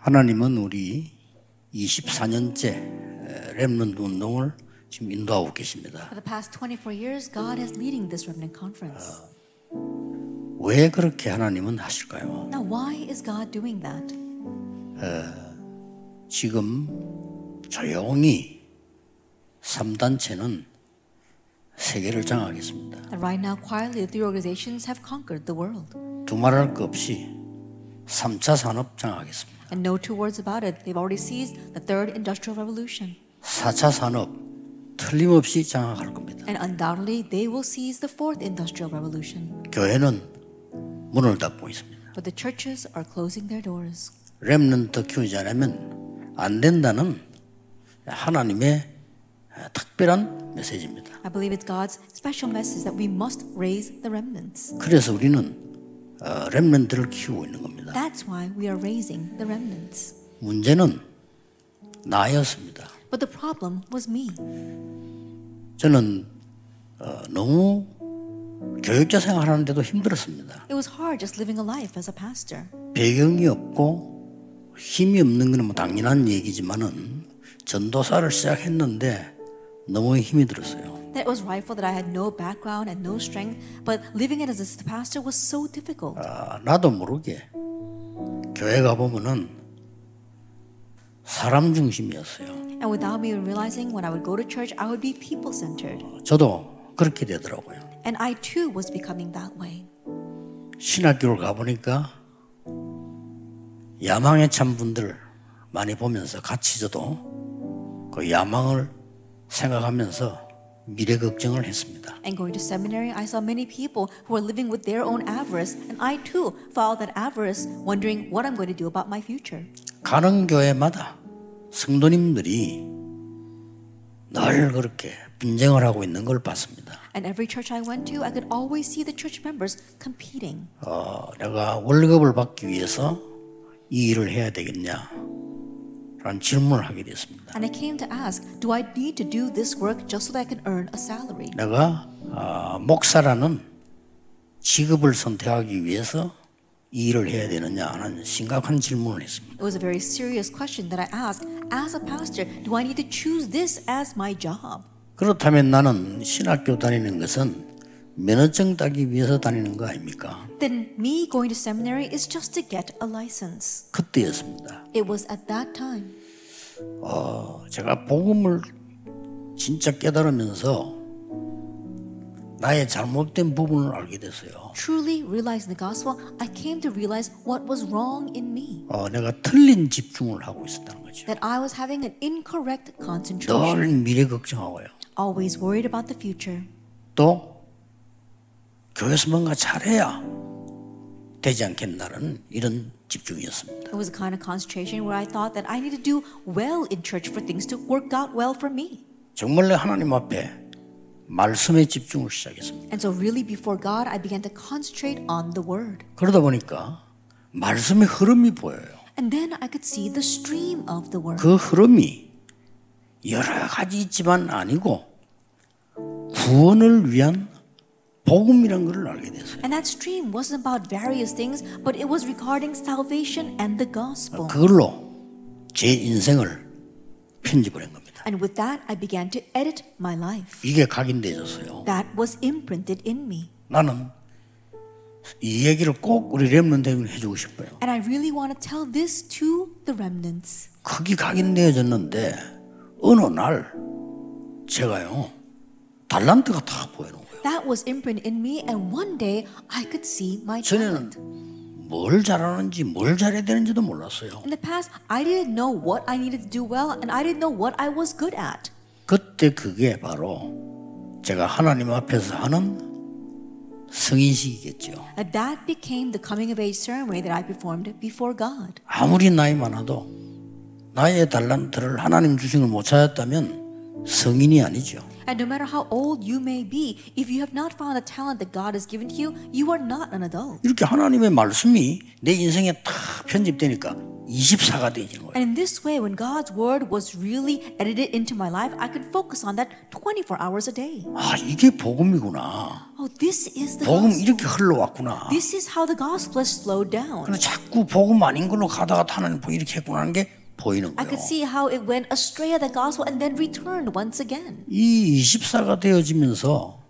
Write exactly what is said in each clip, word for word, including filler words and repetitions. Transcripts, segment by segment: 하나님은 우리 이십사 년째 렘넌트 운동을 지금 인도하고 계십니다. For the past twenty-four years, God is leading this remnant conference. 왜 그렇게 하나님은 하실까요? Now, why is God doing that? 어, 지금 조용히 삼 단체는 세계를 장악했습니다. And right now, quietly, the organizations have conquered the world. 두말할 것 없이 삼 차 산업 장악했습니다. And no two words about it. They've already seized the third industrial revolution. 사 차 산업 틀림없이 장악할 겁니다. And undoubtedly they will seize the fourth industrial revolution. 교회는 문을 닫고 있습니다. But the churches are closing their doors. 렘넌트 키우지 않으면 안 된다는 하나님의 특별한 메시지입니다. I believe it's God's special message that we must raise the remnants. 그래서 우리는 어, 렘넌트를 키우고 있는 겁니다. That's why we are raising the remnants. 문제는 나였습니다. But the problem was me. 저는 어, 너무 교육자 생활하는데도 힘들었습니다. It was hard just living a life as a pastor. 배경이 없고 힘이 없는 건 뭐 당연한 얘기지만은 전도사를 시작했는데 너무 힘이 들었어요. That it was rightful that I had no background and no strength, but living it as a pastor was so difficult. 아, 나도 모르게 교회 가 보면은 사람 중심이었어요. And without me realizing, when I would go to church, I would be people-centered. 저도 그렇게 되더라고요. And I too was becoming that way. 신학교를 가 보니까 야망에 찬 분들 많이 보면서 같이 저도 그 야망을 생각하면서. 미래 걱정을 했습니다. And going to seminary, I saw many people who were living with their own avarice, and I too followed that avarice, wondering what I'm going to do about my future. 가는 교회마다 성도님들이 늘 그렇게 분쟁을 하고 있는 걸 봤습니다. And every church I went to, I could always see the church members competing. 어, 내가 월급을 받기 위해서 이 일을 해야 되겠냐? 라는 질문을 하게 됐습니다. And I came to ask, do I need to do this work just so that I can earn a salary? 내가 어, 목사라는 직업을 선택하기 위해서 이 일을 해야 되느냐는 심각한 질문을 했습니다. It was a very serious question that I asked. As a pastor, do I need to choose this as my job? 그렇다면 나는 신학교 다니는 것은 면허증 따기 위해서 다니는 거 아닙니까? Then me going to seminary is just to get a license. 그때였습니다. It was at that time. 어, 제가 복음을 진짜 깨달으면서 나의 잘못된 부분을 알게 됐어요. Truly realizing the gospel, I came to realize what was wrong in me. 어, 내가 틀린 집중을 하고 있었다는 거죠. That I was having an incorrect concentration. 늘 미래 걱정하고요. Always worried about the future. 또 교회에서 뭔가 잘해야 되지 않겠나라는 이런 집중이었습니다. It was a kind of concentration where I thought that I need to do well in church for things to work out well for me. 정말로 하나님 앞에 말씀에 집중을 시작했습니다. And so really before God, I began to concentrate on the word. 그러다 보니까 말씀의 흐름이 보여요. And then I could see the stream of the word. 그 흐름이 여러 가지 있지만 아니고 구원을 위한 복음이란 것을 알게 됐어요. And that stream wasn't about various things, but it was regarding salvation and the gospel. 그걸로 제 인생을 편집을 한 겁니다. And with that, I began to edit my life. 이게 각인되었어요. That was imprinted in me. 나는 이 얘기를 꼭 우리 렘넌트에게 해주고 싶어요. And I really want to tell this to the remnants. 그게 각인되어졌는데 어느 날 제가요 달란트가 다 보여요. That was imprinted in me, and one day I could see my talent. 저는 뭘 잘하는지 뭘 잘해야 되는지도 몰랐어요. In the past, I didn't know what I needed to do well, and I didn't know what I was good at. 그때 그게 바로 제가 하나님 앞에서 하는 성인식이겠죠. That became the coming of age ceremony that I performed before God. 아무리 나이 많아도 나의 달란트를 하나님 주신 걸 못 찾았다면 성인이 아니죠. And no matter how old you may be, if you have not found the talent that God has given to you, you are not an adult. 이렇게 하나님의 말씀이 내 인생에 딱 편집되니까 이십사가 되는 거예요. And in this way, when God's word was really edited into my life, I could focus on that twenty-four hours a day. 아, 이게 복음이구나. Oh, this is the 복음 이렇게 흘러왔구나. This is how the gospel has slowed down. 근데 자꾸 복음 아닌 걸로 가다가 타는 뭐 이렇게 했구나 하는 게 보이는 거예요. I could see how it went astray of the gospel and then returned once again. 이 이십사가 되어지면서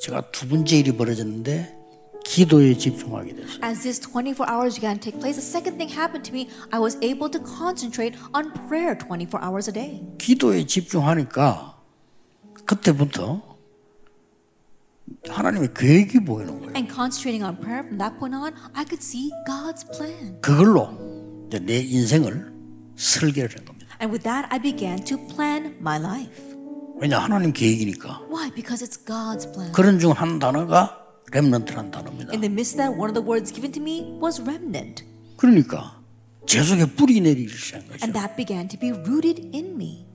제가 두 번째 일이 벌어졌는데. 기도에 집중하게 됐어요. As this twenty-four hours began to take place, the second thing happened to me. I was able to concentrate on prayer twenty-four hours a day. 기도에 집중하니까 그때부터 하나님의 계획이 보이는 거예요. And concentrating on prayer from that point on, I could see God's plan. 그걸로 이제 내 인생을 설계를 한 겁니다. And with that, I began to plan my life. 왜냐 하나님 계획이니까. Why? Because it's God's plan. 그런 중 한 단어가 렘넌트란 단어입니다. In the midst of that, one of the words given to me was remnant. 그러니까 제 속에 뿌리 내리기 시작한 거죠. And that began to be rooted in me.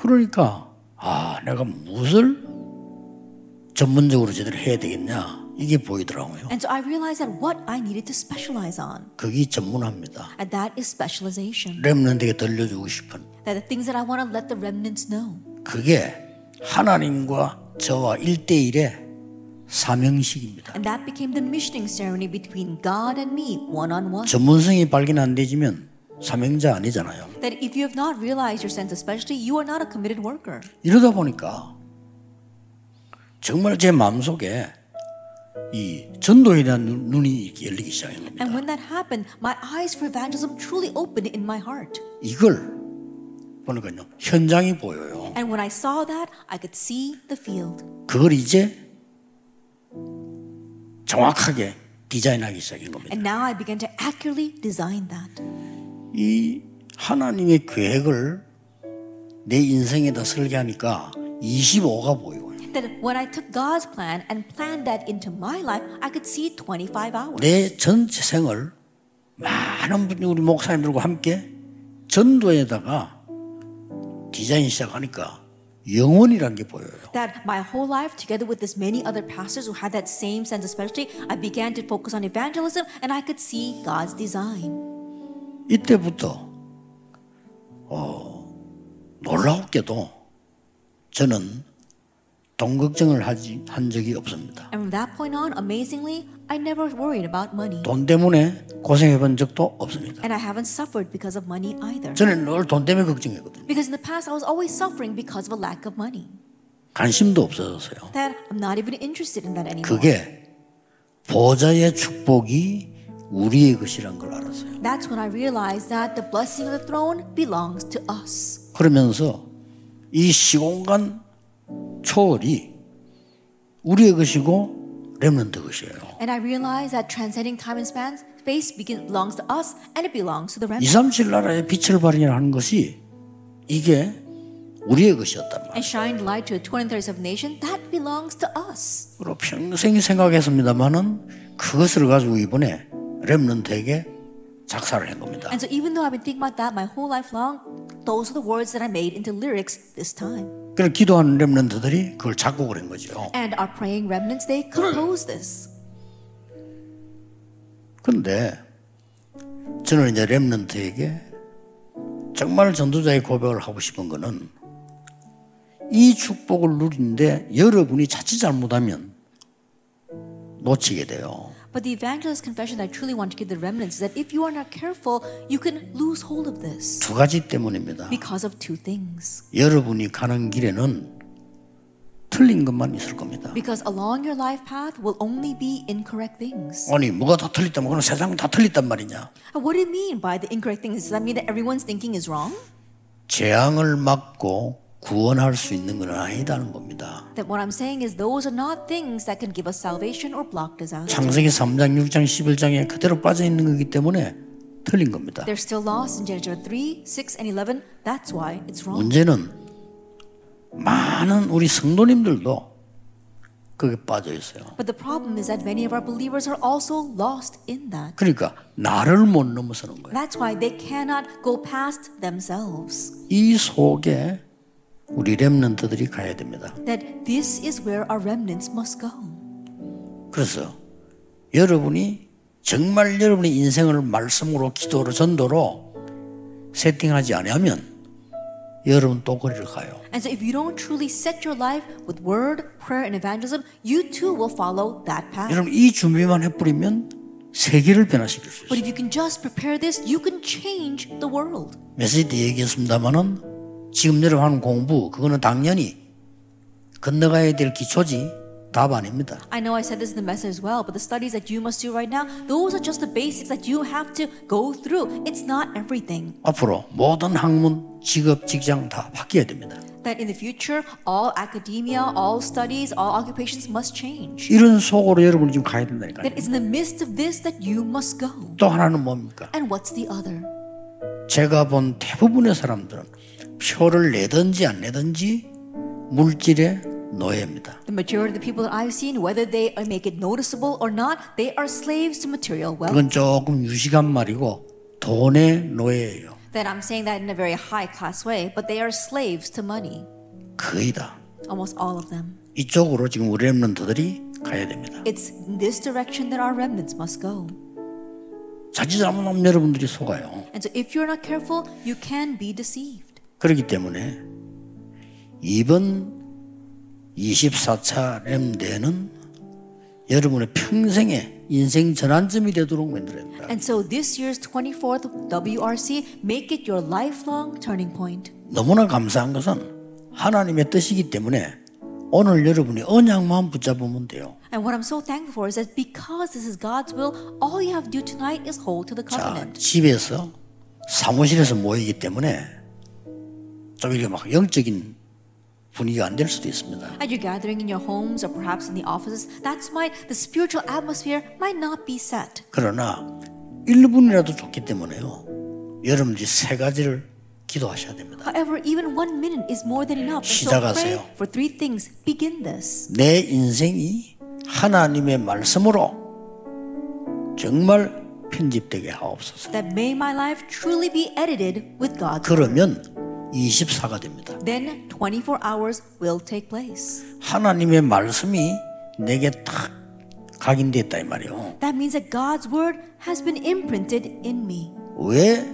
그러니까 아, 내가 무엇을 전문적으로 제대로 해야 되겠냐 이게 보이더라고요. And so I realized that what I needed to specialize on. 그게 전문화입니다. And that is specialization. 렘넌트에게 들려주고 싶은. That the things that I want to let the remnants know. 그게 하나님과 저와 일대일의 사명식입니다. And that became the missioning ceremony between God and me, one on one. 전문성이 발견 안 되지면 사명자 아니잖아요. That if you have not realized your sense of specialty, you are not a committed worker. 이러다 보니까 정말 제 마음속에 이 전도에 대한 눈이 열리기 시작합니다. And when that happened, my eyes for evangelism truly opened in my heart. 이걸 보니까요 현장이 보여요. And when I saw that, I could see the field. 그걸 이제 정확하게 디자인하기 시작인 겁니다. And now I began to accurately design that. 이 하나님의 계획을 내 인생에다 설계하니까 이십오가 보이고요. That when I took God's plan and planned that into my life, I could see twenty-five hours. 내 전체 생을 많은 분들 우리 목사님들과 함께 전도에다가 디자인 시작하니까. 영혼이란 게 보여요. That my whole life, together with this many other pastors who had that same sense of specialty, I began to focus on evangelism, and I could see God's design. 이때부터 어, 놀랍게도 저는 돈 걱정을 하지 한 적이 없습니다. And from that point on, amazingly, I never worried about money. 돈 때문에 고생해본 적도 없습니다. And I haven't suffered because of money either. 저는 늘 돈 때문에 걱정했거든요. Because in the past, I was always suffering because of a lack of money. 관심도 없어졌어요. That I'm not even interested in that anymore. 그게 보좌의 축복이 우리의 것이란 걸 알았어요. That's when I realized that the blessing of the throne belongs to us. 그러면서 이 시공간 초월이 우리의 것이고 렘넌트 것이에요. And I realize that transcending time and span, space belongs to us and it belongs to the remnant. 이삼칠 나라의 빛을 발현하는 것이 이게 우리의 것이었단 말이에요. And shine light to the two hundred thirty-seven nations that belongs to us. 그리고 평생 생각했습니다만은 그것을 가지고 이번에 렘넌트에게 작사를 한 겁니다. And so even though I've been thinking about that my whole life long, those are the words that I made into lyrics this time. 그래서 기도하는 렘넌트들이 그걸 작곡을 한 거죠. And our praying remnants they compose this. 그런데 저는 이제 렘넌트에게 정말 전도자의 고백을 하고 싶은 거는 이 축복을 누리는데 여러분이 자칫 잘못하면 놓치게 돼요. But the evangelist confession that I truly want to give the remnants is that if you are not careful, you can lose hold of this. 두 가지 때문입니다. Because of two things. 여러분이 가는 길에는 틀린 것만 있을 겁니다. Because along your life path will only be incorrect things. 아니 뭐가 다 틀렸다면 그건 세상 다 틀렸단 말이냐? What do you mean by the incorrect things? Does that mean that everyone's thinking is wrong? 재앙을 막고 구원할 수 있는 건 아니다는 겁니다. That what I'm saying is those are not things that can give us salvation or block disaster. 창세기 삼 장 육 장 십일 장에 그대로 빠져 있는 거기 때문에 틀린 겁니다. They're still lost in Genesis three, six and eleven. That's why it's wrong. 문제는 많은 우리 성도님들도 거기에 빠져 있어요. But the problem is that many of our believers are also lost in that. 그러니까 나를 못 넘어서는 거예요. That's why they cannot go past themselves. 이 속에 우리 렘넌트들이 가야 됩니다. That this is where our remnants must go. 그래서 여러분이 정말 여러분의 인생을 말씀으로, 기도로, 전도로 세팅하지 않으면 여러분 또거리를 가요. And so if you don't truly set your life with word, prayer, and evangelism, you too will follow that path. 여러분 이 준비만 해버리면 세계를 변화시킬 수 있어요. But if you can just prepare this, you can change the world. 메시지 때 얘기했습니다만은 지금 여러분 하는 공부 그거는 당연히 건너가야 될 기초지 답 아닙니다. I know I said this in the message as well, but the studies that you must do right now, those are just the basics that you have to go through. It's not everything. 앞으로 모든 학문, 직업, 직장 다 바뀌어야 됩니다. That in the future, all academia, all studies, all occupations must change. 이런 속으로 여러분 지금 가야 된다니까. That is in the midst of this that you must go. 또 하나는 뭡니까? And what's the other? 제가 본 대부분의 사람들은 표를 내든지 안 내든지 물질에 노예입니다. The majority of the people that I've seen, whether they make it noticeable or not, they are slaves to material wealth. 그건 조금 유식한 말이고 돈의 노예예요. That I'm saying that in a very high-class way, but they are slaves to money. 거의 다. Almost all of them. 이쪽으로 지금 우리 렘넌트들이 가야 됩니다. It's in this direction that our remnants must go. 자칫 잘못하면 여러분들이 속아요. And so if you're not careful, you can be deceived. 그렇기 때문에 이번 이십사 차 렘대는 여러분의 평생에 인생 전환점이 되도록 만들어야 합니다. And so this year's twenty-fourth W R C, make it your lifelong turning point. 너무나 감사한 것은 하나님의 뜻이기 때문에 오늘 여러분의 언약만 붙잡으면 돼요. And what I'm so thankful for is that because this is God's will, all you have to do tonight is hold to the covenant. 자, 집에서 사무실에서 모이기 때문에 좀 이렇게 막 영적인 분위기가 안 될 수도 있습니다. At your gathering in your homes or perhaps in the offices, that's why the spiritual atmosphere might not be set. 그러나 일 분이라도 좋기 때문에요. 여러분들이 세 가지를 기도하셔야 됩니다. However, even one minute is more than enough. 시작하세요. So pray for three things. Begin this. 내 인생이 하나님의 말씀으로 정말 편집되게 하옵소서. That may my life truly be edited with God. 그러면 이십사가 됩니다. Then twenty-four hours will take place. 하나님의 말씀이 내게 딱 각인됐다 이 말이요. That means that God's word has been imprinted in me. 왜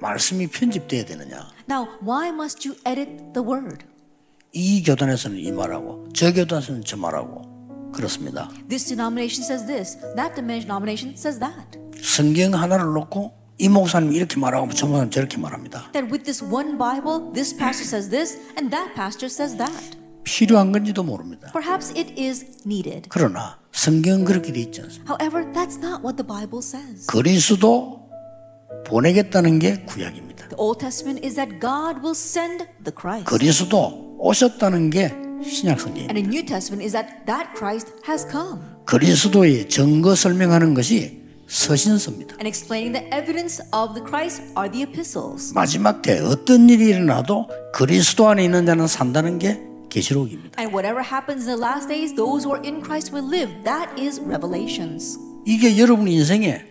말씀이 편집돼야 되느냐? Now why must you edit the word? 이 교단에서는 이 말하고 저 교단에서는 저 말하고 그렇습니다. This denomination says this. That denomination says that. 성경 하나를 놓고 이 목사님 이렇게 말하고 저 목사님 저렇게 말합니다. That with this one Bible, this pastor says this, and that pastor says that. 필요한 건지도 모릅니다. Perhaps it is needed. 그러나 성경 그렇게 돼 있지 않습니다. However, that's not what the Bible says. 그리스도 보내겠다는 게 구약입니다. The Old Testament is that God will send the Christ. 그리스도 오셨다는 게 신약성경입니다. And the New Testament is that that Christ has come. 그리스도의 증거 설명하는 것이 서신서입니다. And explaining the evidence of the Christ are the epistles. 마지막 때 어떤 일이 일어나도 그리스도 안에 있는 자는 산다는 게 계시록입니다. And whatever happens in the last days, those who are in Christ will live. That is Revelations. 이게 여러분 인생에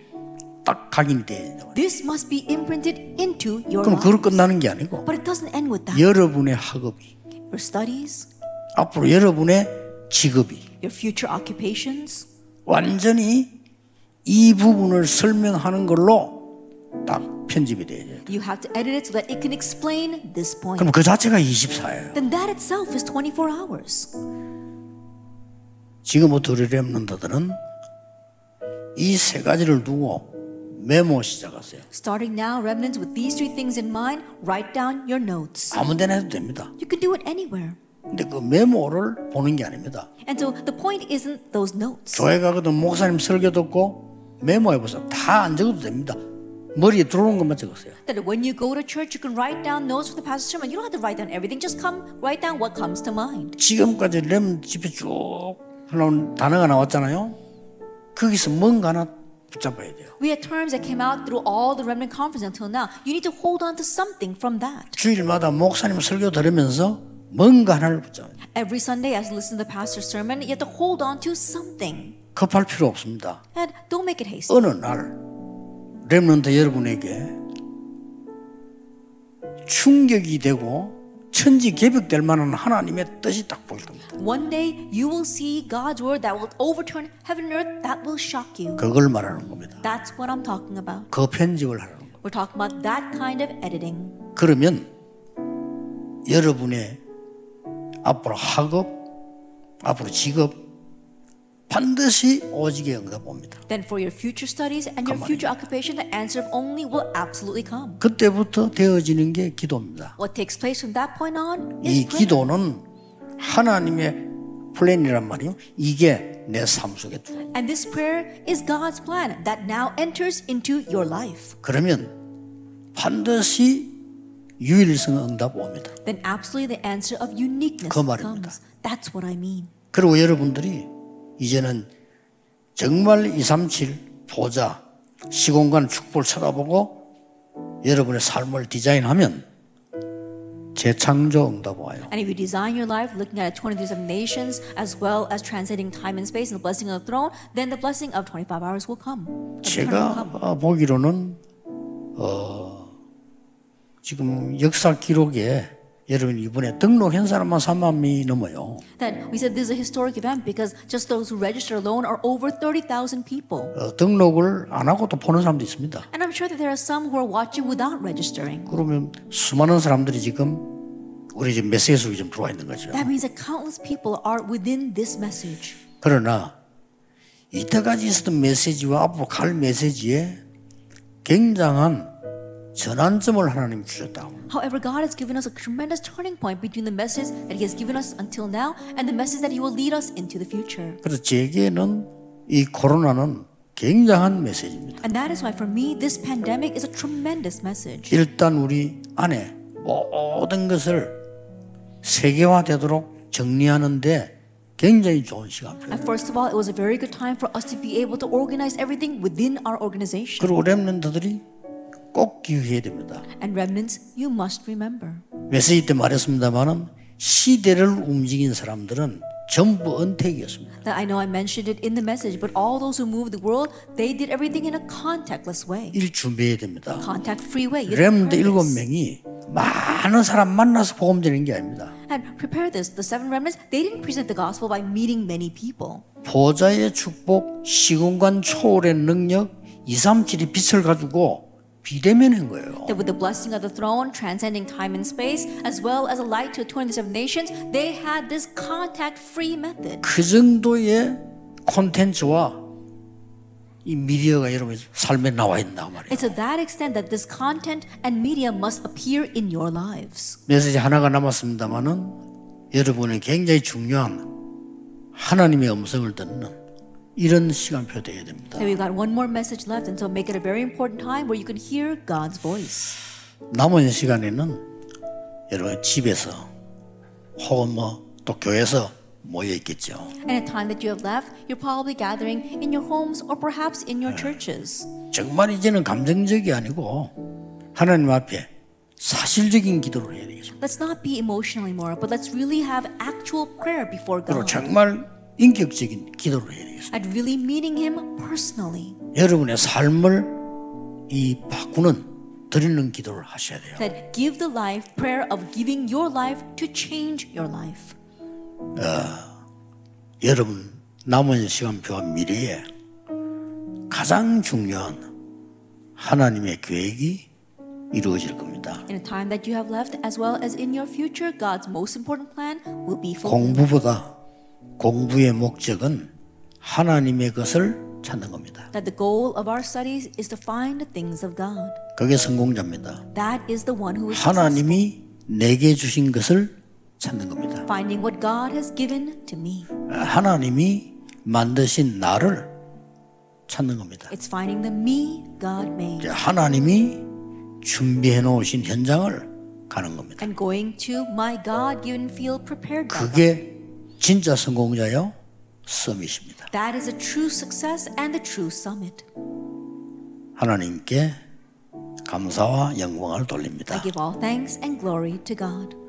딱 각인이 돼야 돼요. This must be imprinted into your life. 그럼 그걸 끝나는 게 아니고. But it doesn't end with that. 여러분의 학업이. Your studies. 앞으로 여러분의 직업이. Your future occupations. 완전히 이 부분을 설명하는 걸로 딱 편집이 돼야 돼요. You have to edit it so that it can explain this point. 그럼 그 자체가 이십사예요. Then that itself is twenty-four hours. 지금부터 우리 렘넌트들은 이 세 가지를 두고 메모 시작하세요. Starting now, remnants with these three things in mind, write down your notes. 아무데나 해도 됩니다. You can do it anywhere. 근데 그 메모를 보는 게 아닙니다. And so the point isn't those notes. 교회 가거든 목사님 설교 듣고 메모해보세요. 다 안 적어도 됩니다. 머리에 들어오는 것만 적으세요. That when you go to church, you can write down notes for the pastor's sermon. You don't have to write down everything. Just come write down what comes to mind. 지금까지 렘 집에 쭉 흘러온 단어가 나왔잖아요. 거기서 뭔가 하나 붙잡아야 돼요. We had terms that came out through all the remnant conference until now. You need to hold on to something from that. 주일마다 목사님 설교 들으면서 뭔가 하나를 붙잡아야 돼요. Every Sunday, as you listen to the pastor's sermon, you have to hold on to something. 급할 필요 없습니다. And don't make it hasty. 어느 날 렘넌트 여러분에게 충격이 되고 천지 개벽될 만한 하나님의 뜻이 딱 보일 겁니다. One day you will see God's word that will overturn heaven and earth. That will shock you. 그걸 말하는 겁니다. That's what I'm talking about. 그 편집을 하는 겁니다. We're talking about that kind of editing. 그러면 여러분의 앞으로 학업, 앞으로 직업 반드시 오직의 응답 옵니다. Then for your future studies and your future occupation, the answer of only will absolutely come. 그때부터 되어지는 게 기도입니다. What takes place from that point on is prayer. 이 기도는 하나님의 플랜이란 말이요. 이게 내 삶 속에 들어. And this prayer is God's plan that now enters into your life. 그러면 반드시 유일성 응답 옵니다. Then absolutely the answer of uniqueness comes. That's what I mean. 그리고 여러분들이 이제는 정말 이백삼십칠 보좌 시공간 축복을 쳐다보고 여러분의 삶을 디자인하면 재창조 응답 와요. And if you design your life looking at twenty-three nations as well as transiting time and space and the blessing of the throne, then the blessing of twenty-five hours will come. 제가 보기로는 어, 지금 역사 기록에 여러분 이번에 등록한 사람만 삼만 명이 넘어요. Then we said this is a historic event because just those who register alone are over thirty thousand people. 어, 등록을 안 하고 또 보는 사람도 있습니다. And I'm sure that there are some who are watching without registering. 그러면 수많은 사람들이 지금 우리 지금 메시지 속에 좀 들어와 있는 거죠. That means that countless people are within this message. 그러나 이때까지 있었던 메시지와 앞으로 갈 메시지에 굉장한 전환점을 하나님 주셨다고. However, God has given us a tremendous turning point between the message that He has given us until now and the message that He will lead us into the future. 그래서 제게는 이 코로나는 굉장한 메시지입니다. And that is why for me this pandemic is a tremendous message. 일단 우리 안에 모든 것을 세계화되도록 정리하는데 굉장히 좋은 시간입니다. And first of all, it was a very good time for us to be able to organize everything within our organization. 그리고 렘넌트들이 꼭 기억해야 됩니다. And remnants, you must remember. 메시지 때 말했습니다만은 시대를 움직인 사람들은 전부 은퇴이었습니다. That I know I mentioned it in the message, but all those who moved the world, they did everything in a contactless way. 일 준비해야 됩니다. Contact-free way. 렘넌트 일곱 명이 많은 사람 만나서 복음 전하는 게 아닙니다. And prepare this. The seven remnants, they didn't present the gospel by meeting many people. 보좌의 축복, 시공간 초월의 능력, 이백삼십칠이 빛을 가지고. 비대면인 거예요. That with the blessing of the throne, transcending time and space, as well as a light to twenty-seven nations, they had this contact-free method. 그 정도의 콘텐츠와 이 미디어가 여러분 삶에 나와 있단 말이에요. It's to that extent that this content and media must appear in your lives. 메시지 하나가 남았습니다만은 여러분이 굉장히 중요한 하나님의 음성을 듣는. 이런 시간표 돼야 됩니다. So we got one more message left, and so make it a very important time where you can hear God's voice. 남은 시간에는 여러분 집에서 혹은 뭐 또 교회에서 모여 있겠죠. And at the time that you have left, you're probably gathering in your homes or perhaps in your churches. 정말 이제는 감정적이 아니고 하나님 앞에 사실적인 기도를 해야 되겠죠. Let's not be emotional anymore, but let's really have actual prayer before God. 그리고 정말 인격적인 기도를 해야 되겠습니다. At really meeting him personally. 여러분의 삶을 이 바꾸는 드리는 기도를 하셔야 돼요. That give the life prayer of giving your life to change your life. 어, 여러분 남은 시간표와 미래에 가장 중요한 하나님의 계획이 이루어질 겁니다. In the time that you have left, as well as in your future, God's most important plan will be fulfilled. 공부보다 공부의 목적은 하나님의 것을 찾는 겁니다. That the goal of our studies is to find the things of God. 그게 성공자입니다. That is the one who is successful. 하나님이 내게 주신 것을 찾는 겁니다. Finding what God has given to me. 하나님이 만드신 나를 찾는 겁니다. It's finding the me God made. 하나님이 준비해 놓으신 현장을 가는 겁니다. And going to my God-given field prepared by God. 그게 진짜 성공자요, 서밋입니다. That is a true success and a true summit. 하나님께 감사와 영광을 돌립니다. I give all thanks and glory to God.